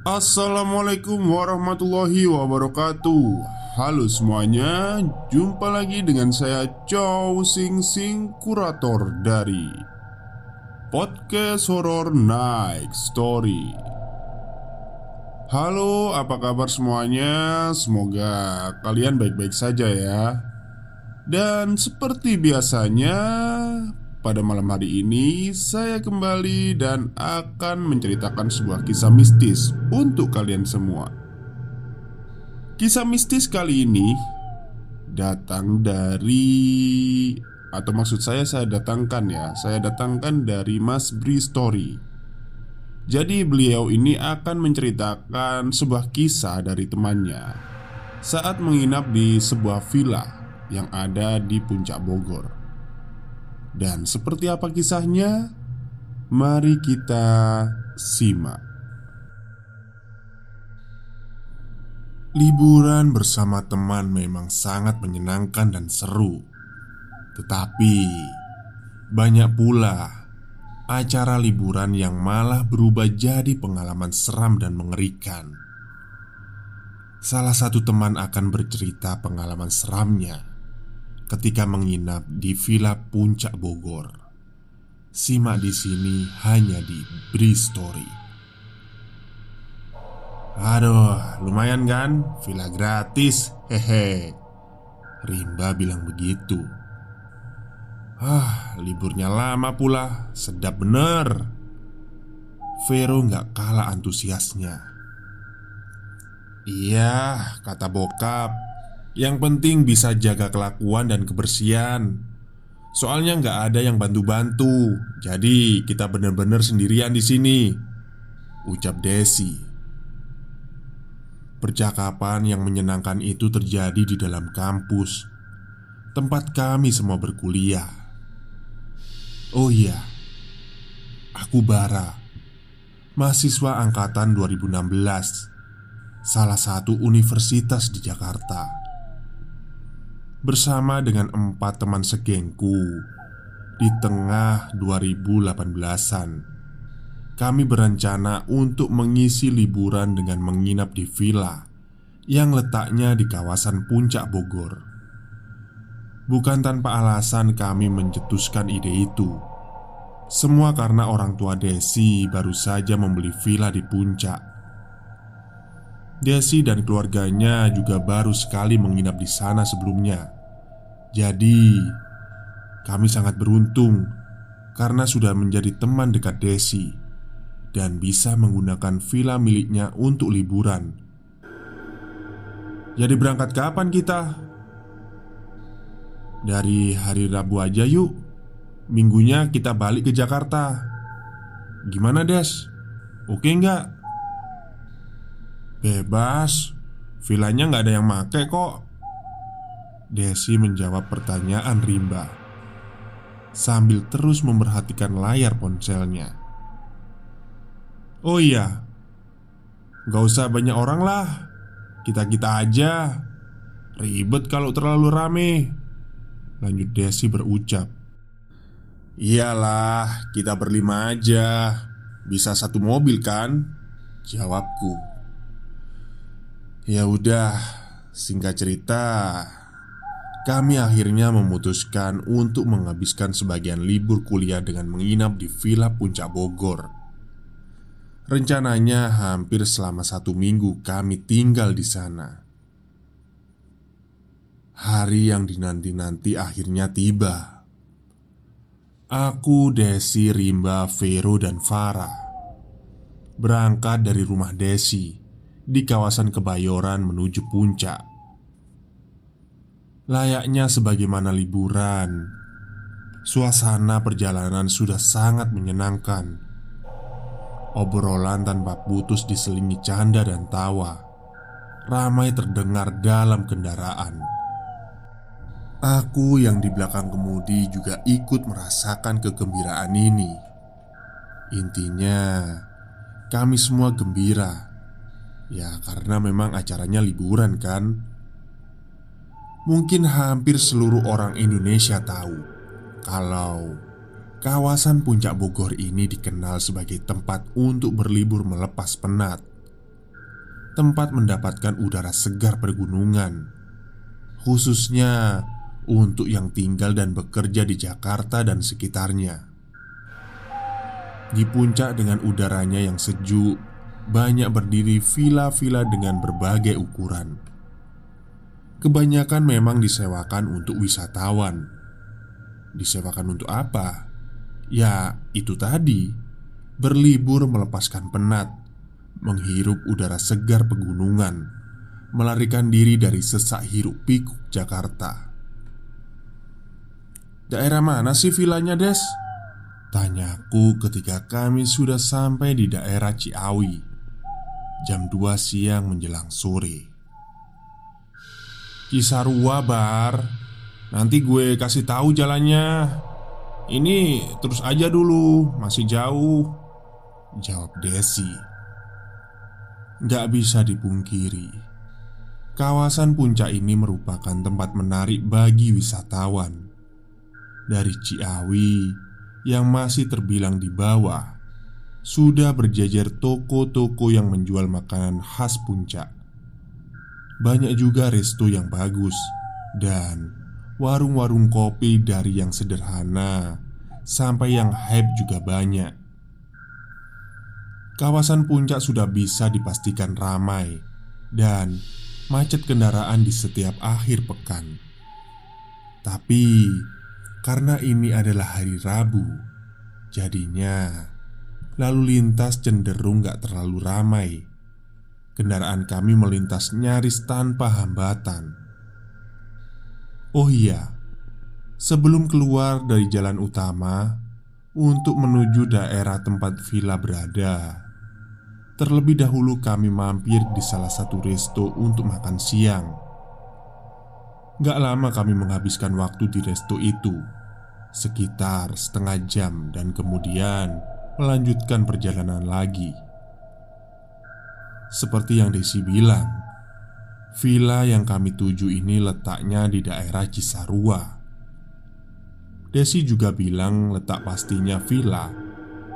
Assalamualaikum warahmatullahi wabarakatuh. Halo semuanya, jumpa lagi dengan saya Chow Sing Sing, kurator dari Podcast Horror Night Story. Halo, apa kabar semuanya? Semoga kalian baik-baik saja ya. Dan seperti biasanya, pada malam hari ini, saya kembali dan akan menceritakan sebuah kisah mistis untuk kalian semua. Kisah mistis kali ini datang dari, atau maksud saya datangkan dari Mas Bri Story. Jadi beliau ini akan menceritakan sebuah kisah dari temannya saat menginap di sebuah villa yang ada di Puncak Bogor. Dan seperti apa kisahnya? Mari kita simak. Liburan bersama teman memang sangat menyenangkan dan seru. Tetapi banyak pula acara liburan yang malah berubah jadi pengalaman seram dan mengerikan. Salah satu teman akan bercerita pengalaman seramnya ketika menginap di Villa Puncak Bogor. Simak di sini hanya di Bri Story. Aduh, lumayan kan? Villa gratis, hehe. Rimba bilang begitu. Liburnya lama pula, sedap bener. Vero gak kalah antusiasnya. Iya, kata bokap, yang penting bisa jaga kelakuan dan kebersihan. Soalnya nggak ada yang bantu-bantu. Jadi kita bener-bener sendirian di sini, ucap Desi. Percakapan yang menyenangkan itu terjadi di dalam kampus, tempat kami semua berkuliah. Oh iya, aku Bara, mahasiswa angkatan 2016, salah satu universitas di Jakarta. Bersama dengan 4 teman segengku di tengah 2018-an, kami berencana untuk mengisi liburan dengan menginap di villa yang letaknya di kawasan Puncak Bogor. Bukan tanpa alasan kami mencetuskan ide itu. Semua karena orang tua Desi baru saja membeli villa di Puncak. Desi dan keluarganya juga baru sekali menginap di sana sebelumnya. Jadi, kami sangat beruntung karena sudah menjadi teman dekat Desi dan bisa menggunakan villa miliknya untuk liburan. Jadi berangkat kapan kita? Dari hari Rabu aja yuk. Minggunya kita balik ke Jakarta. Gimana, Des? Oke nggak? Bebas, villanya gak ada yang make kok, Desi menjawab pertanyaan Rimba sambil terus memperhatikan layar ponselnya. Oh iya, gak usah banyak orang lah, kita-kita aja. Ribet kalau terlalu rame, lanjut Desi berucap. Iyalah, kita berlima aja, bisa satu mobil kan, jawabku. Ya udah, singkat cerita, kami akhirnya memutuskan untuk menghabiskan sebagian libur kuliah dengan menginap di Villa Puncak Bogor. Rencananya hampir selama 1 minggu kami tinggal di sana. Hari yang dinanti-nanti akhirnya tiba. Aku, Desi, Rimba, Vero, dan Farah berangkat dari rumah Desi di kawasan Kebayoran menuju Puncak. Layaknya sebagaimana liburan, suasana perjalanan sudah sangat menyenangkan. Obrolan tanpa putus diselingi canda dan tawa ramai terdengar dalam kendaraan. Aku yang di belakang kemudi juga ikut merasakan kegembiraan ini. Intinya, kami semua gembira. Ya, karena memang acaranya liburan kan. Mungkin hampir seluruh orang Indonesia tahu kalau kawasan Puncak Bogor ini dikenal sebagai tempat untuk berlibur melepas penat, tempat mendapatkan udara segar pergunungan, khususnya untuk yang tinggal dan bekerja di Jakarta dan sekitarnya. Di puncak dengan udaranya yang sejuk, banyak berdiri villa-villa dengan berbagai ukuran. Kebanyakan memang disewakan untuk wisatawan. Disewakan untuk apa? Ya, itu tadi, berlibur melepaskan penat, menghirup udara segar pegunungan, melarikan diri dari sesak hiruk pikuk Jakarta. Daerah mana sih vilanya, Des? Tanyaku ketika kami sudah sampai di daerah Ciawi, jam 2 siang menjelang sore. Cisarua, Bar. Nanti gue kasih tahu jalannya. Ini terus aja dulu, masih jauh, jawab Desi. Gak bisa dipungkiri, kawasan puncak ini merupakan tempat menarik bagi wisatawan. Dari Ciawi yang masih terbilang di bawah, sudah berjajar toko-toko yang menjual makanan khas puncak. Banyak juga resto yang bagus dan warung-warung kopi, dari yang sederhana sampai yang hype juga banyak. Kawasan puncak sudah bisa dipastikan ramai dan macet kendaraan di setiap akhir pekan. Tapi karena ini adalah hari Rabu, jadinya lalu lintas cenderung gak terlalu ramai. Kendaraan kami melintas nyaris tanpa hambatan. Oh iya, sebelum keluar dari jalan utama untuk menuju daerah tempat villa berada, terlebih dahulu kami mampir di salah satu resto untuk makan siang. Gak lama kami menghabiskan waktu di resto itu, sekitar setengah jam, dan kemudian melanjutkan perjalanan lagi. Seperti yang Desi bilang, villa yang kami tuju ini letaknya di daerah Cisarua. Desi juga bilang letak pastinya villa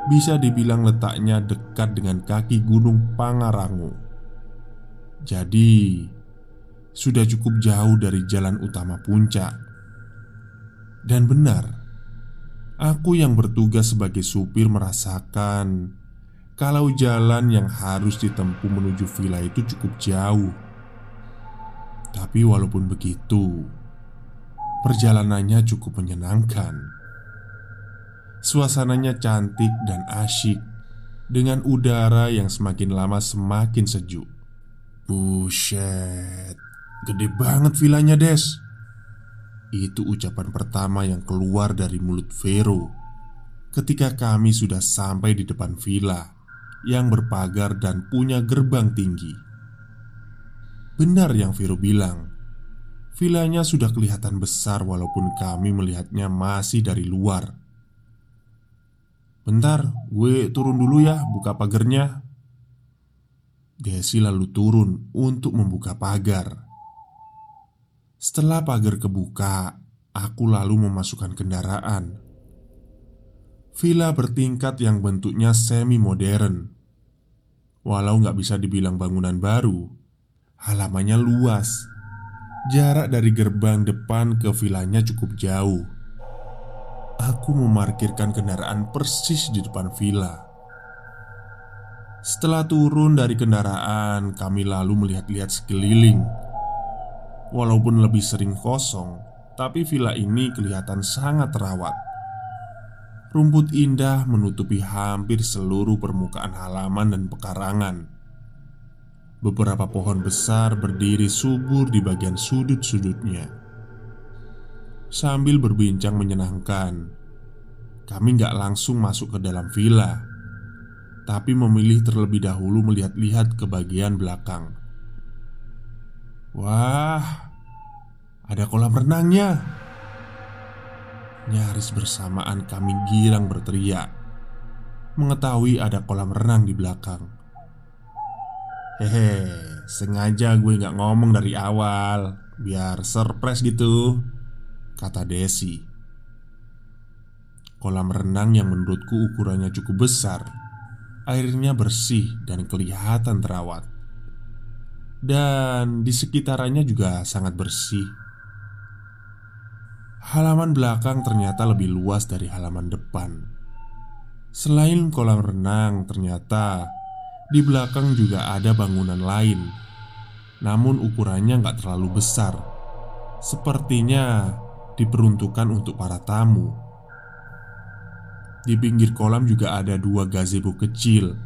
bisa dibilang letaknya dekat dengan kaki gunung Pangrango. Jadi sudah cukup jauh dari jalan utama puncak. Dan benar, aku yang bertugas sebagai supir merasakan kalau jalan yang harus ditempuh menuju villa itu cukup jauh. Tapi walaupun begitu, perjalanannya cukup menyenangkan. Suasananya cantik dan asyik, dengan udara yang semakin lama semakin sejuk. Buset, gede banget villanya, Des. Itu ucapan pertama yang keluar dari mulut Vero ketika kami sudah sampai di depan villa yang berpagar dan punya gerbang tinggi. Benar yang Vero bilang, villanya sudah kelihatan besar walaupun kami melihatnya masih dari luar. Bentar, gue turun dulu ya, buka pagarnya. Desi lalu turun untuk membuka pagar. Setelah pagar kebuka, aku lalu memasukkan kendaraan. Villa bertingkat yang bentuknya semi-modern. Walau nggak bisa dibilang bangunan baru, halamannya luas Jarak dari gerbang depan ke vilanya cukup jauh. Aku memarkirkan kendaraan persis di depan villa. Setelah turun dari kendaraan, kami lalu melihat-lihat sekeliling. Walaupun lebih sering kosong, tapi villa ini kelihatan sangat terawat. Rumput indah menutupi hampir seluruh permukaan halaman dan pekarangan. Beberapa pohon besar berdiri subur di bagian sudut-sudutnya. Sambil berbincang menyenangkan, kami gak langsung masuk ke dalam villa, tapi memilih terlebih dahulu melihat-lihat ke bagian belakang. Wah, ada kolam renangnya. Nyaris bersamaan kami girang berteriak mengetahui ada kolam renang di belakang. Hehe, sengaja gue gak ngomong dari awal, biar surprise gitu, kata Desi. Kolam renang yang menurutku ukurannya cukup besar. Airnya bersih dan kelihatan terawat. Dan di sekitarannya juga sangat bersih. Halaman belakang ternyata lebih luas dari halaman depan. Selain kolam renang, ternyata di belakang juga ada bangunan lain, namun ukurannya nggak terlalu besar. Sepertinya diperuntukkan untuk para tamu. Di pinggir kolam juga ada dua gazebo kecil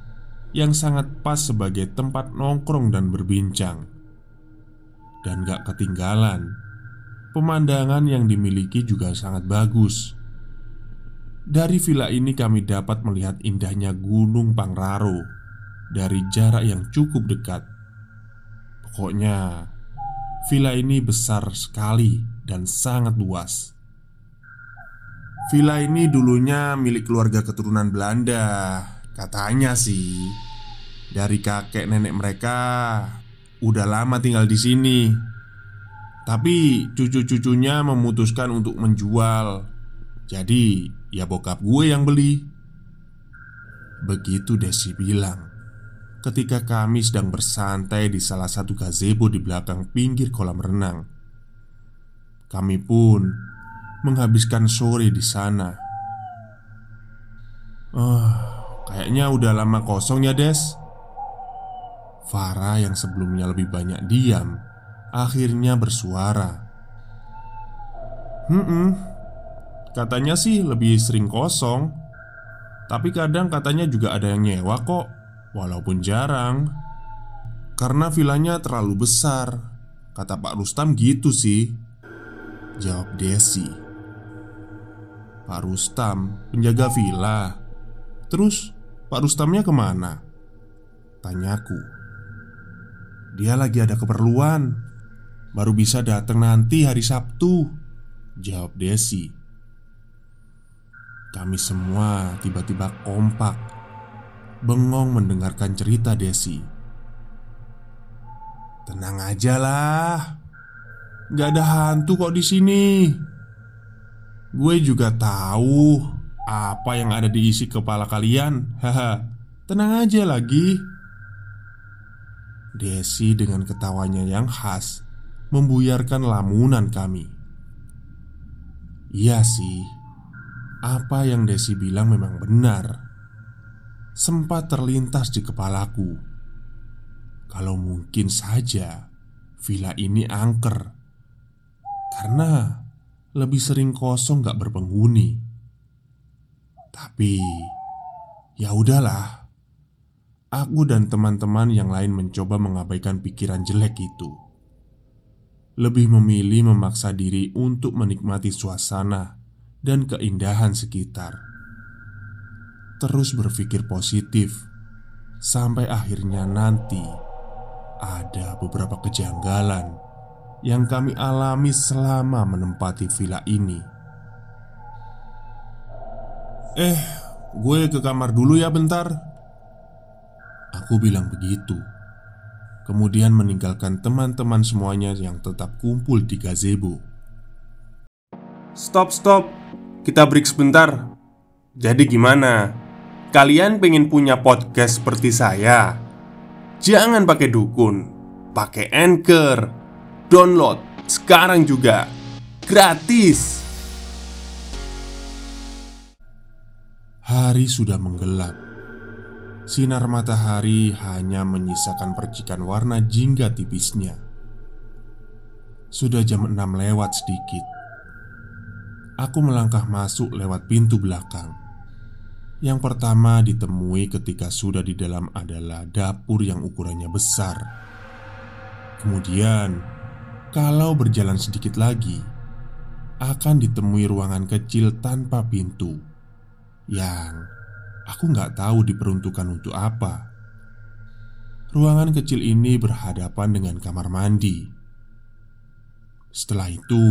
yang sangat pas sebagai tempat nongkrong dan berbincang. Dan nggak ketinggalan, pemandangan yang dimiliki juga sangat bagus. Dari villa ini kami dapat melihat indahnya Gunung Pangrango dari jarak yang cukup dekat. Pokoknya villa ini besar sekali dan sangat luas. Villa ini dulunya milik keluarga keturunan Belanda. Katanya sih dari kakek nenek mereka udah lama tinggal di sini. Tapi cucu-cucunya memutuskan untuk menjual. Jadi ya bokap gue yang beli. Begitu Desi bilang ketika kami sedang bersantai di salah satu gazebo di belakang pinggir kolam renang. Kami pun menghabiskan sore di sana. Kayaknya udah lama kosong ya Des. Farah yang sebelumnya lebih banyak diam akhirnya bersuara. Katanya sih lebih sering kosong, tapi kadang katanya juga ada yang nyewa kok. Walaupun jarang, karena villanya terlalu besar, kata Pak Rustam gitu sih, jawab Desi. Pak Rustam penjaga villa. Terus Pak Rustamnya kemana? Tanyaku. Dia lagi ada keperluan, baru bisa datang nanti hari Sabtu, jawab Desi. Kami semua tiba-tiba kompak, bengong mendengarkan cerita Desi. Tenang aja lah, gak ada hantu kok di sini. Gue juga tahu apa yang ada di isi kepala kalian. Haha, tenang aja lagi. Desi dengan ketawanya yang khas membuyarkan lamunan kami. Iya sih, apa yang Desi bilang memang benar. Sempat terlintas di kepalaku, kalau mungkin saja villa ini angker, karena lebih sering kosong gak berpenghuni. Tapi ya udahlah, aku dan teman-teman yang lain mencoba mengabaikan pikiran jelek itu. Lebih memilih memaksa diri untuk menikmati suasana dan keindahan sekitar. Terus berpikir positif sampai akhirnya nanti ada beberapa kejanggalan yang kami alami selama menempati villa ini. Gue ke kamar dulu ya bentar, aku bilang begitu. Kemudian meninggalkan teman-teman semuanya yang tetap kumpul di gazebo. Stop, kita break sebentar. Jadi gimana? Kalian pengen punya podcast seperti saya? Jangan pakai dukun, pakai Anchor. Download sekarang juga, gratis. Hari sudah menggelap. Sinar matahari hanya menyisakan percikan warna jingga tipisnya. Sudah jam 6 lewat sedikit. Aku melangkah masuk lewat pintu belakang. Yang pertama ditemui ketika sudah di dalam adalah dapur yang ukurannya besar. Kemudian, kalau berjalan sedikit lagi, akan ditemui ruangan kecil tanpa pintu, yang aku nggak tahu diperuntukkan untuk apa. Ruangan kecil ini berhadapan dengan kamar mandi. Setelah itu,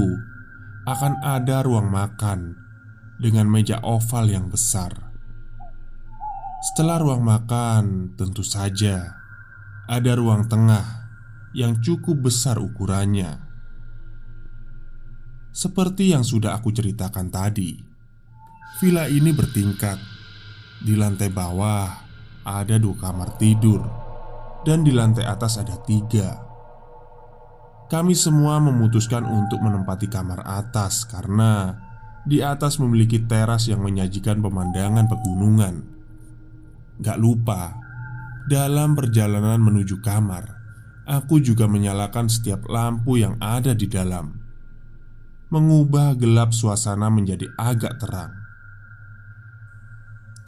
akan ada ruang makan dengan meja oval yang besar. Setelah ruang makan, tentu saja ada ruang tengah yang cukup besar ukurannya. Seperti yang sudah aku ceritakan tadi, villa ini bertingkat. Di lantai bawah ada 2 kamar tidur, dan di lantai atas ada 3. Kami semua memutuskan untuk menempati kamar atas karena di atas memiliki teras yang menyajikan pemandangan pegunungan. Gak lupa, dalam perjalanan menuju kamar, aku juga menyalakan setiap lampu yang ada di dalam, mengubah gelap suasana menjadi agak terang.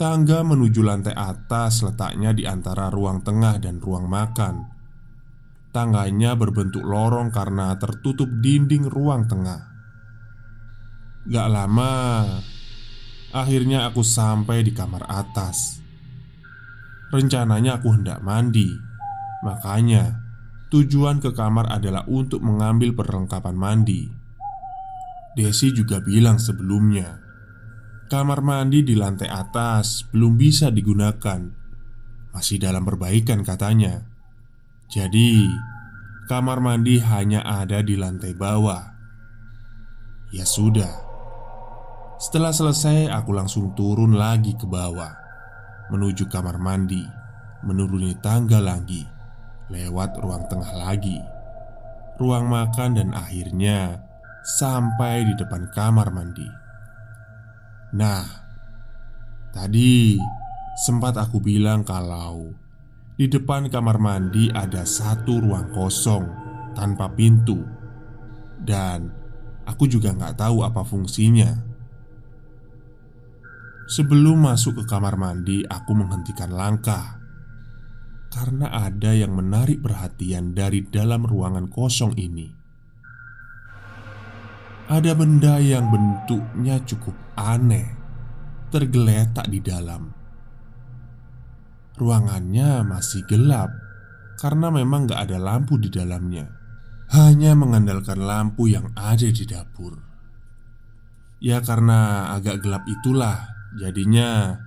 Tangga menuju lantai atas letaknya di antara ruang tengah dan ruang makan. Tangganya berbentuk lorong karena tertutup dinding ruang tengah. Gak lama, akhirnya aku sampai di kamar atas. Rencananya aku hendak mandi. Makanya tujuan ke kamar adalah untuk mengambil perlengkapan mandi. Desi juga bilang sebelumnya, kamar mandi di lantai atas belum bisa digunakan, masih dalam perbaikan katanya. Jadi kamar mandi hanya ada di lantai bawah. Ya sudah. Setelah selesai aku langsung turun lagi ke bawah, menuju kamar mandi, menuruni tangga lagi, lewat ruang tengah lagi, ruang makan, dan akhirnya sampai di depan kamar mandi. Nah, tadi sempat aku bilang kalau di depan kamar mandi ada 1 ruang kosong tanpa pintu, dan aku juga nggak tahu apa fungsinya. Sebelum masuk ke kamar mandi, aku menghentikan langkah karena ada yang menarik perhatian dari dalam ruangan kosong ini. Ada benda yang bentuknya cukup aneh tergeletak di dalam. Ruangannya masih gelap karena memang gak ada lampu di dalamnya, hanya mengandalkan lampu yang ada di dapur. Ya karena agak gelap itulah, jadinya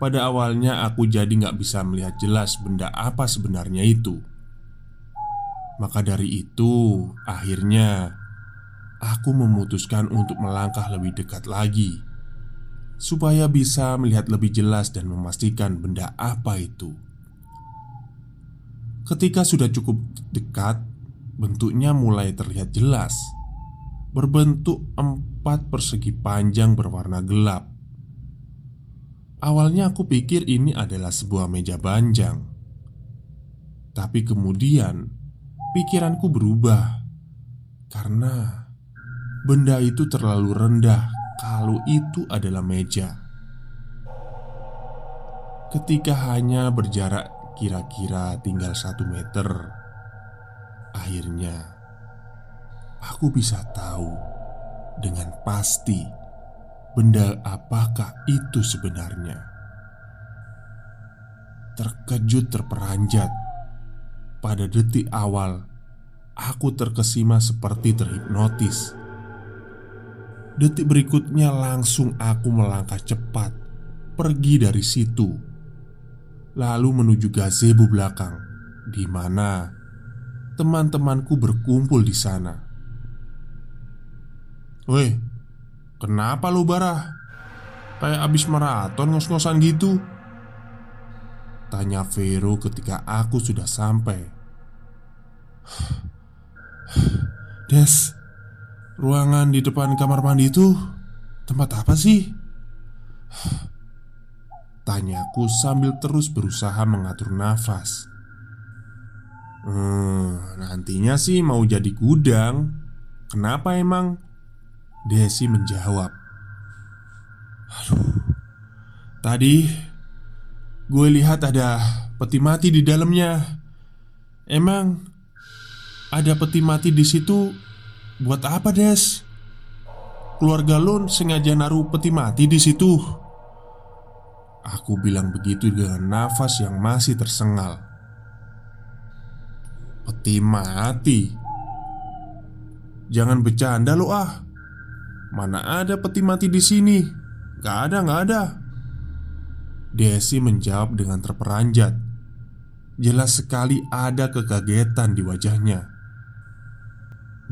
pada awalnya aku jadi gak bisa melihat jelas benda apa sebenarnya itu. Maka dari itu akhirnya aku memutuskan untuk melangkah lebih dekat lagi, supaya bisa melihat lebih jelas dan memastikan benda apa itu. Ketika sudah cukup dekat, bentuknya mulai terlihat jelas. Berbentuk 4 persegi panjang berwarna gelap. Awalnya aku pikir ini adalah sebuah meja panjang. Tapi kemudian pikiranku berubah karena benda itu terlalu rendah kalau itu adalah meja. Ketika hanya berjarak kira-kira tinggal 1 meter, akhirnya aku bisa tahu dengan pasti benda apakah itu sebenarnya. Terkejut terperanjat. Pada detik awal aku terkesima seperti terhipnotis. Detik berikutnya langsung aku melangkah cepat pergi dari situ, lalu menuju gazebo belakang, di mana teman-temanku berkumpul di sana. "Weh, kenapa lu Barah? Kayak abis maraton ngos-ngosan gitu?" tanya Vero ketika aku sudah sampai. Des, ruangan di depan kamar mandi itu tempat apa sih? Tanyaku sambil terus berusaha mengatur nafas. Nantinya sih mau jadi gudang. Kenapa emang? Desi menjawab. Aduh, tadi gue lihat ada peti mati di dalamnya. Emang ada peti mati di situ buat apa, Des? Keluarga lo sengaja naruh peti mati di situ? Aku bilang begitu dengan nafas yang masih tersengal. Peti mati? Jangan bercanda lo ah. Mana ada peti mati di sini? Gak ada, gak ada. Desi menjawab dengan terperanjat. Jelas sekali ada kekagetan di wajahnya.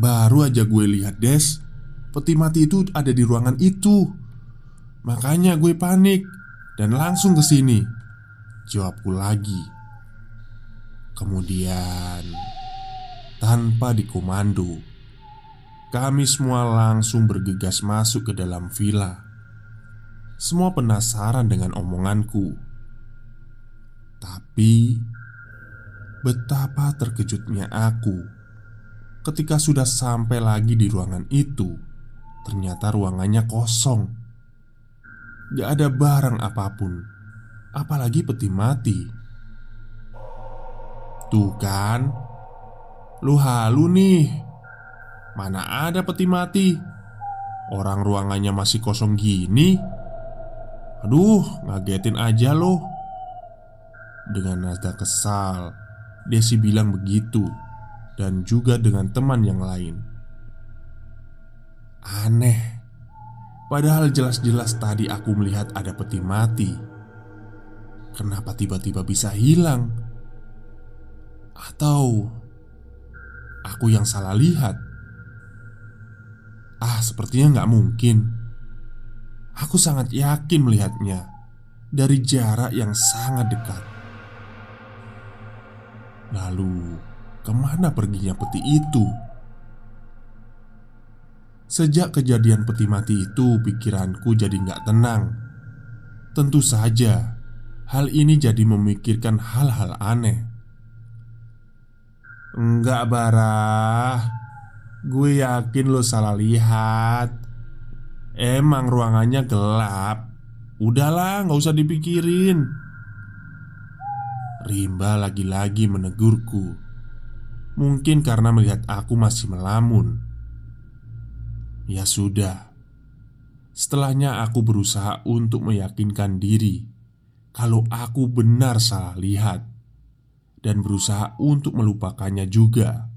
Baru aja gue lihat, Des, peti mati itu ada di ruangan itu. Makanya gue panik dan langsung ke sini, jawabku lagi. Kemudian, tanpa dikomando, kami semua langsung bergegas masuk ke dalam villa. Semua penasaran dengan omonganku. Tapi betapa terkejutnya aku ketika sudah sampai lagi di ruangan itu. Ternyata ruangannya kosong. Gak ada barang apapun, apalagi peti mati. Tuh kan, lu halu nih. Mana ada peti mati? Orang ruangannya masih kosong gini. Aduh, ngagetin aja lo. Dengan nada kesal, Desi bilang begitu. Dan juga dengan teman yang lain. Aneh. Padahal jelas-jelas tadi aku melihat ada peti mati. Kenapa tiba-tiba bisa hilang? Atau aku yang salah lihat? Sepertinya gak mungkin. Aku sangat yakin melihatnya dari jarak yang sangat dekat. Lalu kemana perginya peti itu? Sejak kejadian peti mati itu, pikiranku jadi gak tenang. Tentu saja, hal ini jadi memikirkan hal-hal aneh. Enggak, Barah. Gue yakin lo salah lihat. Emang ruangannya gelap. Udahlah, gak usah dipikirin. Rimba lagi-lagi menegurku. Mungkin karena melihat aku masih melamun. Ya sudah. Setelahnya aku berusaha untuk meyakinkan diri kalau aku benar salah lihat, dan berusaha untuk melupakannya juga.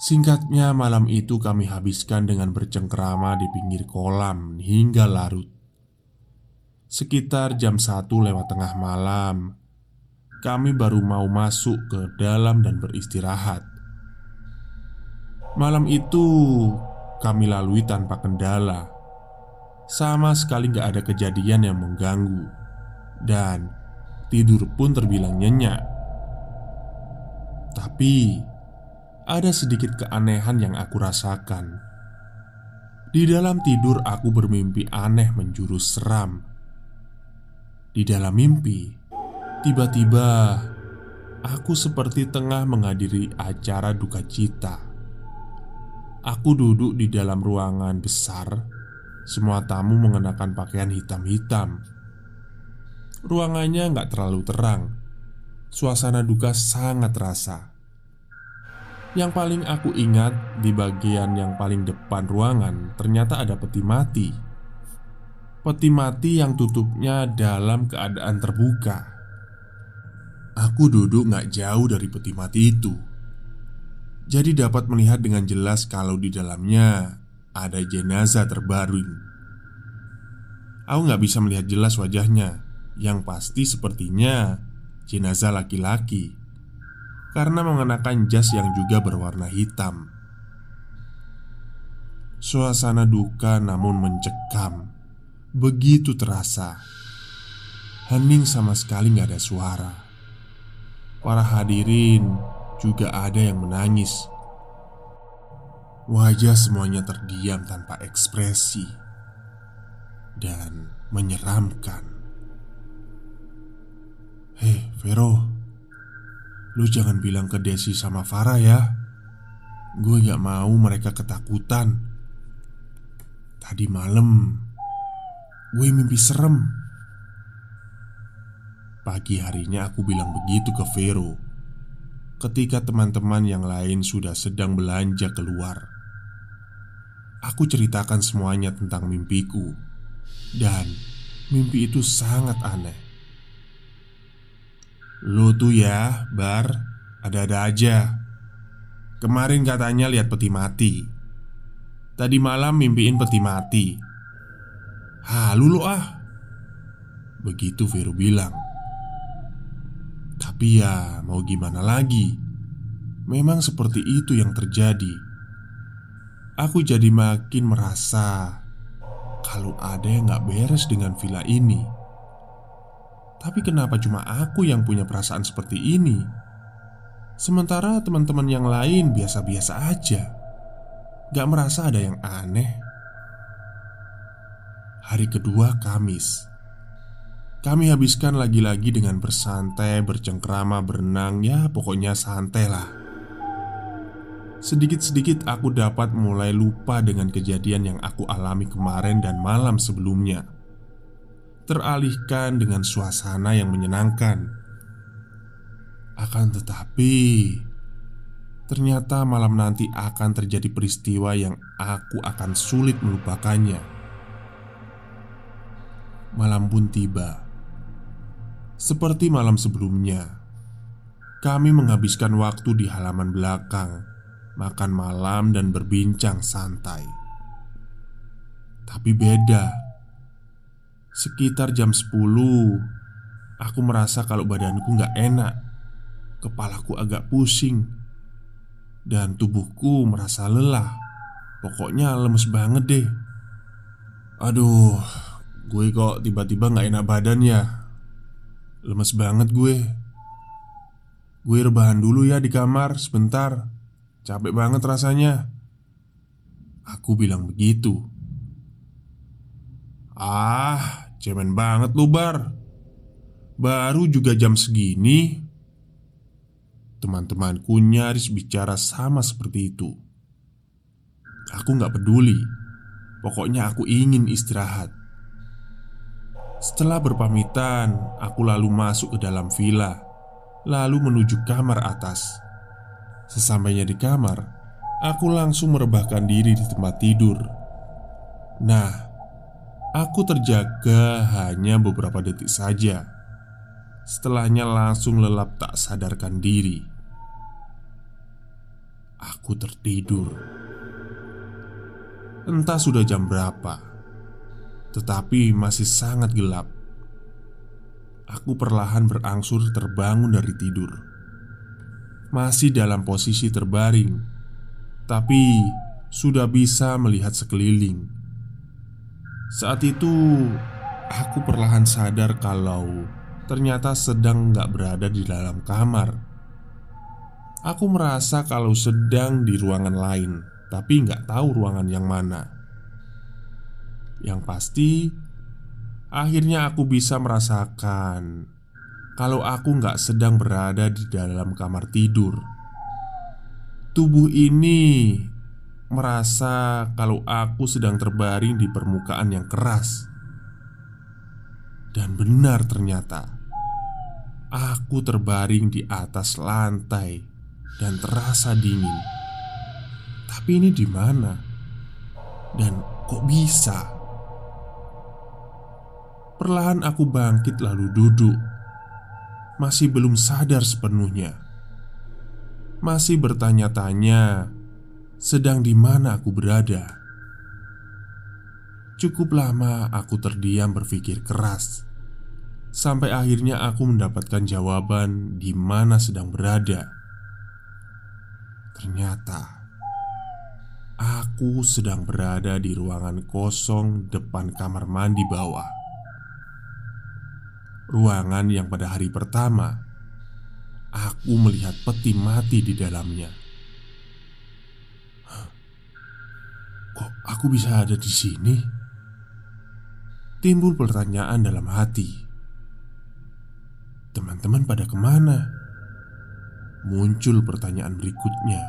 Singkatnya, malam itu kami habiskan dengan bercengkrama di pinggir kolam hingga larut. Sekitar jam 1 lewat tengah malam, kami baru mau masuk ke dalam dan beristirahat. Malam itu kami lalui tanpa kendala. Sama sekali gak ada kejadian yang mengganggu. Dan tidur pun terbilang nyenyak. Tapi ada sedikit keanehan yang aku rasakan. Di dalam tidur aku bermimpi aneh menjurus seram. Di dalam mimpi, tiba-tiba aku seperti tengah menghadiri acara duka cita. Aku duduk di dalam ruangan besar. Semua tamu mengenakan pakaian hitam-hitam. Ruangannya gak terlalu terang. Suasana duka sangat terasa. Yang paling aku ingat, di bagian yang paling depan ruangan ternyata ada peti mati. Peti mati yang tutupnya dalam keadaan terbuka. Aku duduk gak jauh dari peti mati itu, jadi dapat melihat dengan jelas kalau di dalamnya ada jenazah terbaring. Aku gak bisa melihat jelas wajahnya. Yang pasti sepertinya jenazah laki-laki, karena mengenakan jas yang juga berwarna hitam. Suasana duka namun mencekam. Begitu terasa. Hening sama sekali gak ada suara. Para hadirin juga ada yang menangis Wajah semuanya terdiam tanpa ekspresi dan menyeramkan. "Hei Vero, lu jangan bilang ke Desi sama Farah ya. Gue gak mau mereka ketakutan. Tadi malam gue mimpi serem." Pagi harinya aku bilang begitu ke Vero ketika teman-teman yang lain sudah sedang belanja keluar. Aku ceritakan semuanya tentang mimpiku, dan mimpi itu sangat aneh. "Lu tuh ya, Bar, ada-ada aja. Kemarin katanya lihat peti mati. Tadi malam mimpiin peti mati. Halu lu ah." Begitu Vero bilang. Tapi ya mau gimana lagi, memang seperti itu yang terjadi. Aku jadi makin merasa kalau ada yang gak beres dengan villa ini. Tapi kenapa cuma aku yang punya perasaan seperti ini? Sementara teman-teman yang lain biasa-biasa aja, gak merasa ada yang aneh. Hari kedua, Kamis. Kami habiskan lagi-lagi dengan bersantai, bercengkrama, berenang, ya pokoknya santai lah. Sedikit-sedikit aku dapat mulai lupa dengan kejadian yang aku alami kemarin dan malam sebelumnya, teralihkan dengan suasana yang menyenangkan. Akan tetapi, ternyata malam nanti akan terjadi peristiwa yang aku akan sulit melupakannya. Malam pun tiba. Seperti malam sebelumnya, kami menghabiskan waktu di halaman belakang, makan malam dan berbincang santai. Tapi beda. Sekitar jam 10, aku merasa kalau badanku gak enak. Kepalaku agak pusing dan tubuhku merasa lelah. Pokoknya lemes banget deh. "Aduh, gue kok tiba-tiba gak enak badan ya. Lemes banget gue. Gue rebahan dulu ya di kamar sebentar. Capek banget rasanya." Aku bilang begitu. "Ah, cemen banget lu Bar. Baru juga jam segini." Teman-temanku nyaris bicara sama seperti itu. Aku gak peduli. Pokoknya aku ingin istirahat. Setelah berpamitan, aku lalu masuk ke dalam villa, lalu menuju kamar atas. Sesampainya di kamar, aku langsung merebahkan diri di tempat tidur. Nah, aku terjaga hanya beberapa detik saja. Setelahnya langsung lelap tak sadarkan diri. Aku tertidur. Entah sudah jam berapa, tetapi masih sangat gelap. Aku perlahan berangsur terbangun dari tidur. Masih dalam posisi terbaring, tapi sudah bisa melihat sekeliling. Saat itu, aku perlahan sadar kalau ternyata sedang gak berada di dalam kamar. Aku merasa kalau sedang di ruangan lain, tapi gak tahu ruangan yang mana. Yang pasti, akhirnya aku bisa merasakan kalau aku gak sedang berada di dalam kamar tidur. Tubuh ini merasa kalau aku sedang terbaring di permukaan yang keras. Dan benar ternyata, aku terbaring di atas lantai dan terasa dingin. Tapi ini di mana? Dan kok bisa? Perlahan aku bangkit lalu duduk. Masih belum sadar sepenuhnya. Masih bertanya-tanya sedang di mana aku berada. Cukup lama aku terdiam berpikir keras, sampai akhirnya aku mendapatkan jawaban di mana sedang berada. Ternyata aku sedang berada di ruangan kosong depan kamar mandi bawah. Ruangan yang pada hari pertama aku melihat peti mati di dalamnya. kok aku bisa ada di sini? Timbul pertanyaan dalam hati. Teman-teman pada kemana? Muncul pertanyaan berikutnya.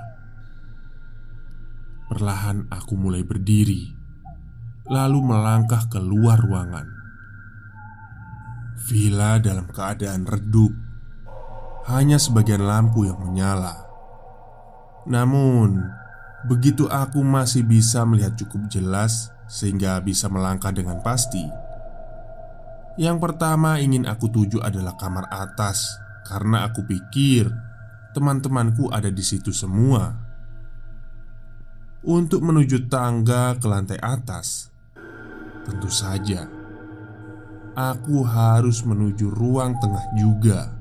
Perlahan aku mulai berdiri, lalu melangkah keluar ruangan. Villa dalam keadaan redup, hanya sebagian lampu yang menyala. Namun, begitu aku masih bisa melihat cukup jelas sehingga bisa melangkah dengan pasti. Yang pertama ingin aku tuju adalah kamar atas, karena aku pikir teman-temanku ada di situ semua. Untuk menuju tangga ke lantai atas, tentu saja aku harus menuju ruang tengah juga,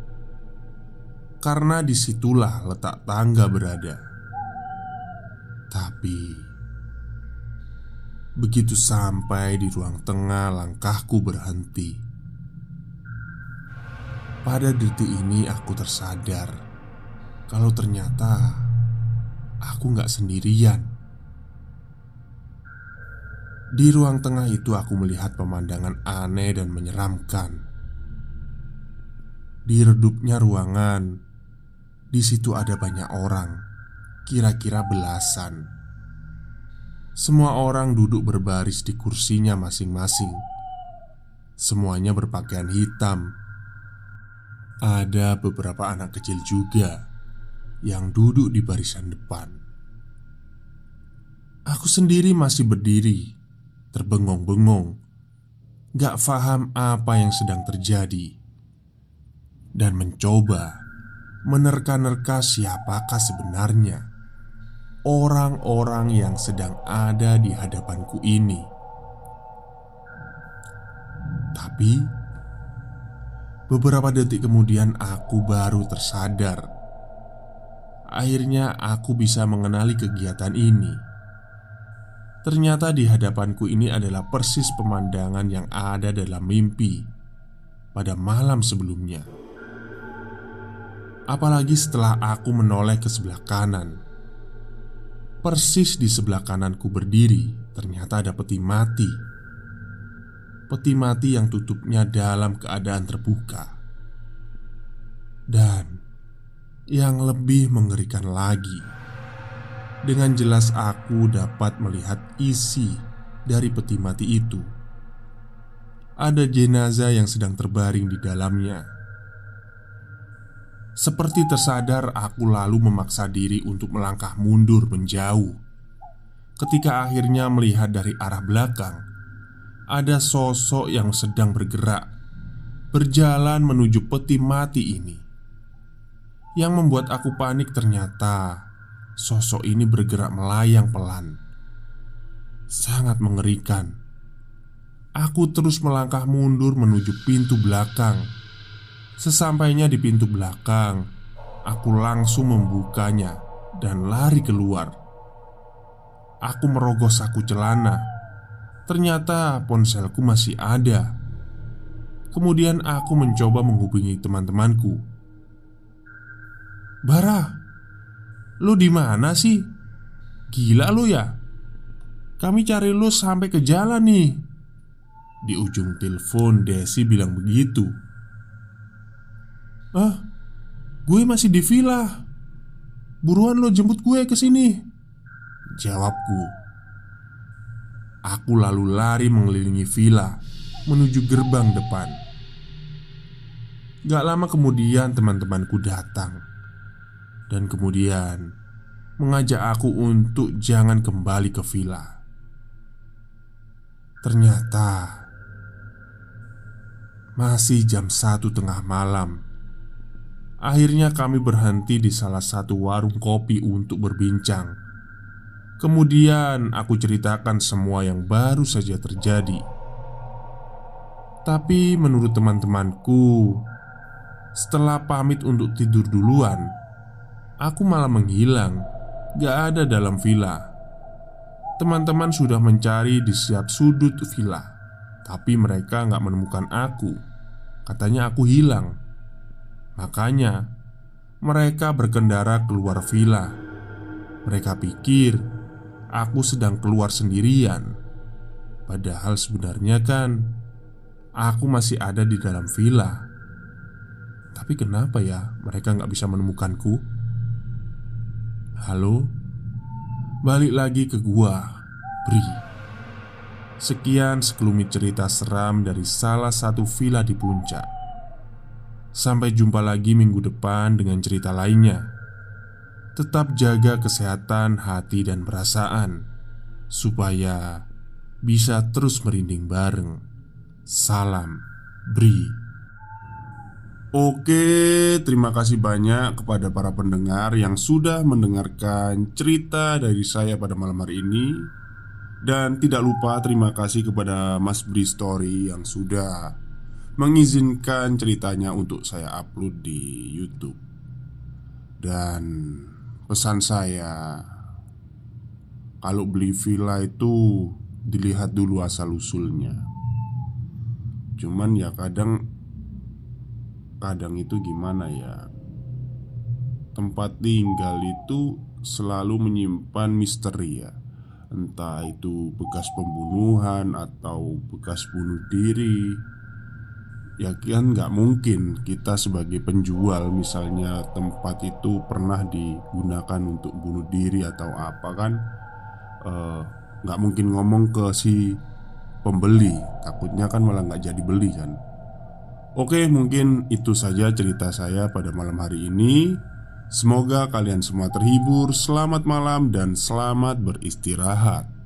karena disitulah letak tangga berada. Tapi begitu sampai di ruang tengah, langkahku berhenti. Pada detik ini aku tersadar kalau ternyata aku gak sendirian. Di ruang tengah itu aku melihat pemandangan aneh dan menyeramkan. Di redupnya ruangan, di situ ada banyak orang, kira-kira belasan. Semua orang duduk berbaris di kursinya masing-masing. Semuanya berpakaian hitam. Ada beberapa anak kecil juga yang duduk di barisan depan. Aku sendiri masih berdiri, terbengong-bengong, gak paham apa yang sedang terjadi, dan mencoba menerka-nerka siapakah sebenarnya orang-orang yang sedang ada di hadapanku ini. Tapi beberapa detik kemudian aku baru tersadar. Akhirnya aku bisa mengenali kegiatan ini. Ternyata di hadapanku ini adalah persis pemandangan yang ada dalam mimpi pada malam sebelumnya. Apalagi setelah aku menoleh ke sebelah kanan. Persis di sebelah kananku berdiri, ternyata ada peti mati. Peti mati yang tutupnya dalam keadaan terbuka. Dan yang lebih mengerikan lagi, dengan jelas aku dapat melihat isi dari peti mati itu. Ada jenazah yang sedang terbaring di dalamnya. Seperti tersadar, aku lalu memaksa diri untuk melangkah mundur menjauh. Ketika akhirnya melihat dari arah belakang, ada sosok yang sedang bergerak, berjalan menuju peti mati ini. Yang membuat aku panik, ternyata sosok ini bergerak melayang pelan. Sangat mengerikan. Aku terus melangkah mundur menuju pintu belakang. Sesampainya di pintu belakang, aku langsung membukanya dan lari keluar. Aku merogoh saku celana. Ternyata ponselku masih ada. Kemudian aku mencoba menghubungi teman-temanku. "Bara, lu di mana sih? Gila lu ya? Kami cari lu sampai ke jalan nih." Di ujung telepon Desi bilang begitu. "Ah, gue masih di villa. Buruan lo jemput gue ke sini," jawabku. Aku lalu lari mengelilingi villa menuju gerbang depan. Gak lama kemudian teman-temanku datang, dan kemudian mengajak aku untuk jangan kembali ke villa. Ternyata masih jam 1 tengah malam. Akhirnya kami berhenti di salah satu warung kopi untuk berbincang. Kemudian aku ceritakan semua yang baru saja terjadi. Tapi menurut teman-temanku, setelah pamit untuk tidur duluan, aku malah menghilang, gak ada dalam villa. Teman-teman sudah mencari di setiap sudut villa, tapi mereka gak menemukan aku. Katanya aku hilang. Makanya mereka berkendara keluar villa. Mereka pikir aku sedang keluar sendirian. Padahal sebenarnya kan aku masih ada di dalam villa. Tapi kenapa ya mereka gak bisa menemukanku? Halo? Balik lagi ke gua, Bri. Sekian sekelumit cerita seram dari salah satu villa di Puncak. Sampai jumpa lagi minggu depan dengan cerita lainnya. Tetap jaga kesehatan hati dan perasaan supaya bisa terus merinding bareng. Salam Bri. Oke, terima kasih banyak kepada para pendengar yang sudah mendengarkan cerita dari saya pada malam hari ini. Dan tidak lupa terima kasih kepada Mas Bri Story yang sudah mengizinkan ceritanya untuk saya upload di YouTube. Dan pesan saya, kalau beli villa itu dilihat dulu asal-usulnya. Cuman ya kadang itu gimana ya, tempat tinggal itu selalu menyimpan misteri ya. Entah itu bekas pembunuhan atau bekas bunuh diri. Ya kan gak mungkin kita sebagai penjual misalnya tempat itu pernah digunakan untuk bunuh diri atau apa kan, gak mungkin ngomong ke si pembeli, takutnya kan malah gak jadi beli kan. Oke, mungkin itu saja cerita saya pada malam hari ini. Semoga kalian semua terhibur. Selamat malam dan selamat beristirahat.